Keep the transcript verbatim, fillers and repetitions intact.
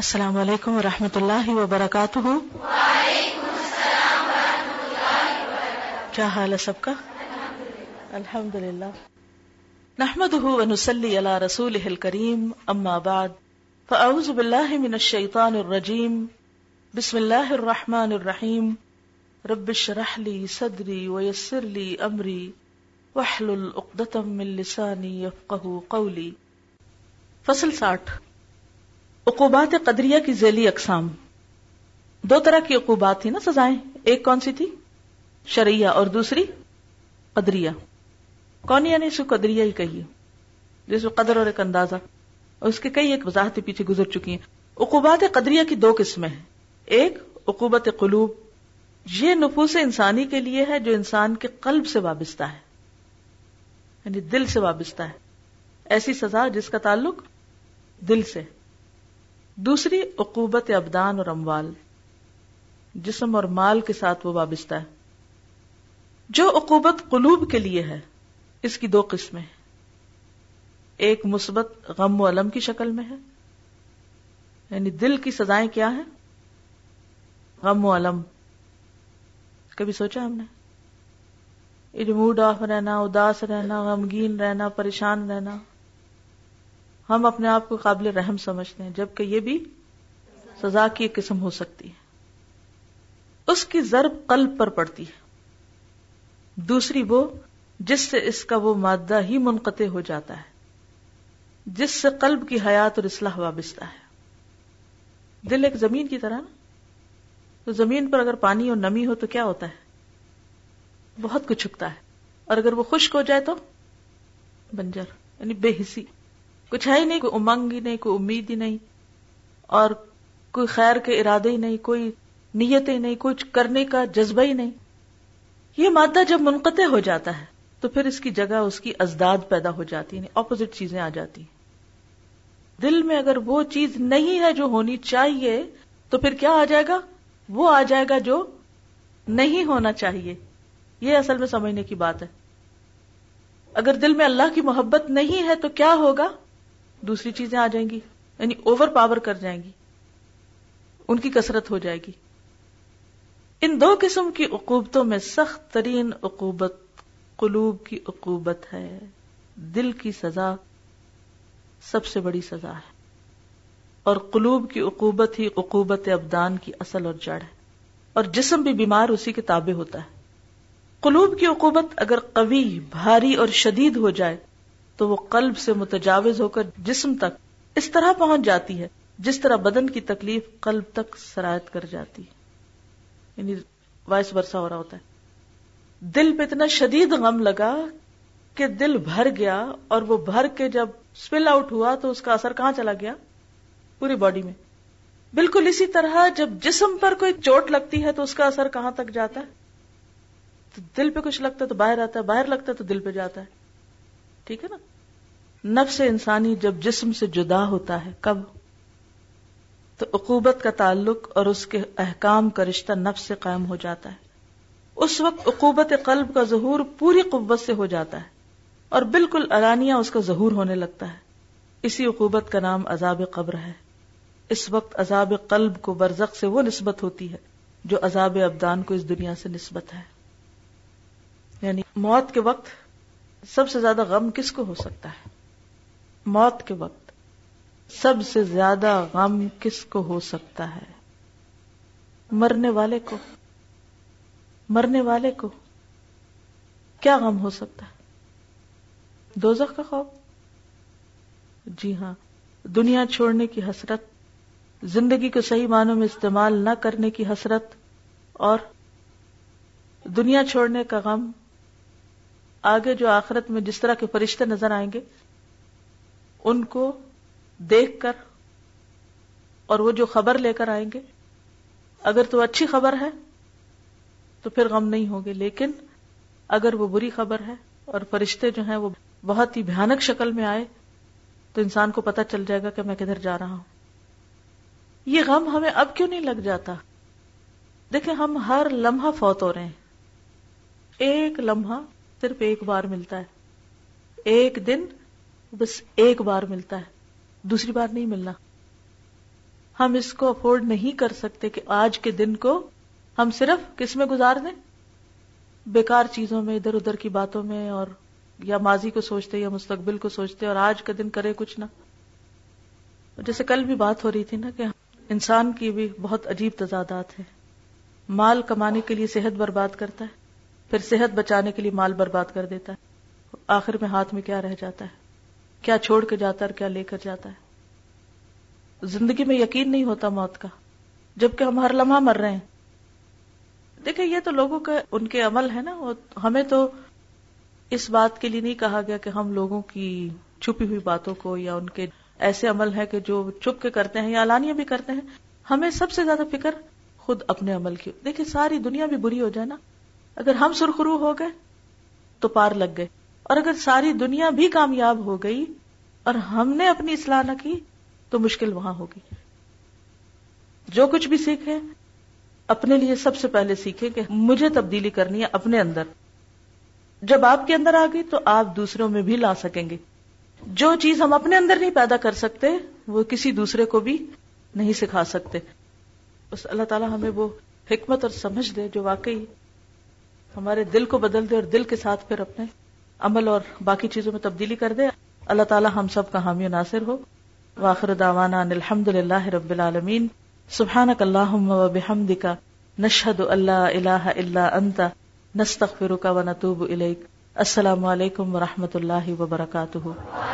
السلام علیکم ورحمۃ اللہ وبرکاتہ۔ وعلیکم السلام ورحمۃ اللہ وبرکاتہ۔ کیا حال ہے سب کا؟ الحمدللہ۔ نحمده ونصلی علی رسوله الکریم، اما بعد فاعوذ باللہ من الشیطان الرجیم، بسم اللہ الرحمن الرحیم، رب اشرح لی صدری ویسر لی امری واحلل عقدۃ من لسانی یفقہوا قولی۔ فصل ساٹھ، عقوبات قدریہ کی ذیلی اقسام۔ دو طرح کی عقوبات تھی نا سزائیں، ایک کون سی تھی؟ شرعیہ، اور دوسری قدریہ۔ کون یعنی اس کو قدریہ ہی کہیے، جس کو قدر اور ایک اندازہ، اور اس کے کئی ایک وضاحتیں پیچھے گزر چکی ہیں۔ عقوبات قدریہ کی دو قسمیں ہیں، ایک عقوبت قلوب، یہ نفوس انسانی کے لیے ہے جو انسان کے قلب سے وابستہ ہے، یعنی دل سے وابستہ ہے، ایسی سزا جس کا تعلق دل سے۔ دوسری عقوبت ابدان اور اموال، جسم اور مال کے ساتھ وہ وابستہ ہے۔ جو عقوبت قلوب کے لیے ہے اس کی دو قسمیں، ایک مثبت غم و الم کی شکل میں ہے، یعنی دل کی سزائیں کیا ہیں؟ غم و الم۔ کبھی سوچا ہم نے یہ جو موڈ آف رہنا، اداس رہنا، غمگین رہنا، پریشان رہنا، ہم اپنے آپ کو قابل رحم سمجھتے ہیں، جبکہ یہ بھی سزا کی ایک قسم ہو سکتی ہے۔ اس کی ضرب قلب پر پڑتی ہے۔ دوسری وہ جس سے اس کا وہ مادہ ہی منقطع ہو جاتا ہے جس سے قلب کی حیات اور اصلاح وابستہ ہے۔ دل ایک زمین کی طرح نا، تو زمین پر اگر پانی اور نمی ہو تو کیا ہوتا ہے؟ بہت کچھ اگتا ہے، اور اگر وہ خشک ہو جائے تو بنجر، یعنی بے حسی، کچھ ہے ہی نہیں، کوئی امنگ ہی نہیں، کوئی امید ہی نہیں، اور کوئی خیر کے ارادے ہی نہیں، کوئی نیت ہی نہیں، کچھ کرنے کا جذبہ ہی نہیں۔ یہ مادہ جب منقطع ہو جاتا ہے تو پھر اس کی جگہ اس کی ازداد پیدا ہو جاتی ہیں، اپوزٹ چیزیں آ جاتی ہیں۔ دل میں اگر وہ چیز نہیں ہے جو ہونی چاہیے تو پھر کیا آ جائے گا؟ وہ آ جائے گا جو نہیں ہونا چاہیے۔ یہ اصل میں سمجھنے کی بات ہے۔ اگر دل میں اللہ کی محبت نہیں ہے تو کیا ہوگا؟ دوسری چیزیں آ جائیں گی، یعنی اوور پاور کر جائیں گی، ان کی کثرت ہو جائے گی۔ ان دو قسم کی عقوبتوں میں سخت ترین عقوبت قلوب کی عقوبت ہے، دل کی سزا سب سے بڑی سزا ہے، اور قلوب کی عقوبت ہی عقوبت ابدان کی اصل اور جڑ ہے، اور جسم بھی بیمار اسی کے تابع ہوتا ہے۔ قلوب کی عقوبت اگر قوی، بھاری اور شدید ہو جائے تو وہ قلب سے متجاوز ہو کر جسم تک اس طرح پہنچ جاتی ہے جس طرح بدن کی تکلیف قلب تک سرایت کر جاتی ہے، یعنی وائس ورثہ ہو رہا ہوتا ہے۔ دل پہ اتنا شدید غم لگا کہ دل بھر گیا، اور وہ بھر کے جب سپل آؤٹ ہوا تو اس کا اثر کہاں چلا گیا؟ پوری باڈی میں۔ بالکل اسی طرح جب جسم پر کوئی چوٹ لگتی ہے تو اس کا اثر کہاں تک جاتا ہے؟ تو دل پہ کچھ لگتا ہے تو باہر آتا ہے، باہر لگتا ہے تو دل پہ جاتا ہے، ٹھیک ہے نا۔ نفس انسانی جب جسم سے جدا ہوتا ہے کب؟ تو عقوبت کا تعلق اور اس کے احکام کا رشتہ نفس سے قائم ہو جاتا ہے۔ اس وقت عقوبت قلب کا ظہور پوری قوت سے ہو جاتا ہے، اور بالکل علانیہ اس کا ظہور ہونے لگتا ہے۔ اسی عقوبت کا نام عذاب قبر ہے۔ اس وقت عذاب قلب کو برزخ سے وہ نسبت ہوتی ہے جو عذاب ابدان کو اس دنیا سے نسبت ہے، یعنی موت کے وقت سب سے زیادہ غم کس کو ہو سکتا ہے؟ موت کے وقت سب سے زیادہ غم کس کو ہو سکتا ہے؟ مرنے والے کو۔ مرنے والے کو کیا غم ہو سکتا ہے؟ دوزخ کا خوف، جی ہاں، دنیا چھوڑنے کی حسرت، زندگی کو صحیح معنوں میں استعمال نہ کرنے کی حسرت، اور دنیا چھوڑنے کا غم، آگے جو آخرت میں جس طرح کے فرشتے نظر آئیں گے ان کو دیکھ کر، اور وہ جو خبر لے کر آئیں گے، اگر تو اچھی خبر ہے تو پھر غم نہیں ہوگے، لیکن اگر وہ بری خبر ہے اور فرشتے جو ہیں وہ بہت ہی بھیانک شکل میں آئے تو انسان کو پتہ چل جائے گا کہ میں کدھر جا رہا ہوں۔ یہ غم ہمیں اب کیوں نہیں لگ جاتا؟ دیکھیں، ہم ہر لمحہ فوت ہو رہے ہیں، ایک لمحہ صرف ایک بار ملتا ہے، ایک دن بس ایک بار ملتا ہے، دوسری بار نہیں ملنا۔ ہم اس کو افورڈ نہیں کر سکتے کہ آج کے دن کو ہم صرف کس میں گزار دیں، بیکار چیزوں میں، ادھر ادھر کی باتوں میں، اور یا ماضی کو سوچتے یا مستقبل کو سوچتے اور آج کا دن کرے کچھ نہ. جیسے کل بھی بات ہو رہی تھی نا کہ انسان کی بھی بہت عجیب تضادات ہیں. مال کمانے کے لیے صحت برباد کرتا ہے، پھر صحت بچانے کے لیے مال برباد کر دیتا ہے، آخر میں ہاتھ میں کیا رہ جاتا ہے، کیا چھوڑ کے جاتا ہے اور کیا لے کر جاتا ہے. زندگی میں یقین نہیں ہوتا موت کا، جبکہ ہم ہر لمحہ مر رہے ہیں. دیکھیں یہ تو لوگوں کا ان کے عمل ہے نا، وہ ہمیں تو اس بات کے لیے نہیں کہا گیا کہ ہم لوگوں کی چھپی ہوئی باتوں کو یا ان کے ایسے عمل ہے کہ جو چھپ کے کرتے ہیں یا علانیہ بھی کرتے ہیں. ہمیں سب سے زیادہ فکر خود اپنے عمل کی. دیکھیں ساری دنیا بھی بری ہو جائے نا، اگر ہم سرخرو ہو گئے تو پار لگ گئے، اور اگر ساری دنیا بھی کامیاب ہو گئی اور ہم نے اپنی اصلاح نہ کی تو مشکل وہاں ہوگی. جو کچھ بھی سیکھیں اپنے لیے سب سے پہلے سیکھیں کہ مجھے تبدیلی کرنی ہے اپنے اندر. جب آپ کے اندر آ گئی تو آپ دوسروں میں بھی لا سکیں گے. جو چیز ہم اپنے اندر نہیں پیدا کر سکتے وہ کسی دوسرے کو بھی نہیں سکھا سکتے. بس اللہ تعالیٰ ہمیں وہ حکمت اور سمجھ دے جو واقعی ہمارے دل کو بدل دے، اور دل کے ساتھ پھر اپنے عمل اور باقی چیزوں میں تبدیلی کر دے. اللہ تعالیٰ ہم سب کا حامی و ناصر ہو. وآخر دعوانا ان الحمدللہ رب العالمین. سبحانک اللہم و بحمدک، نشہد ان لا الہ الا انت، نستغفرک و نتوب الیک. السلام علیکم و رحمۃ اللہ وبرکاتہ.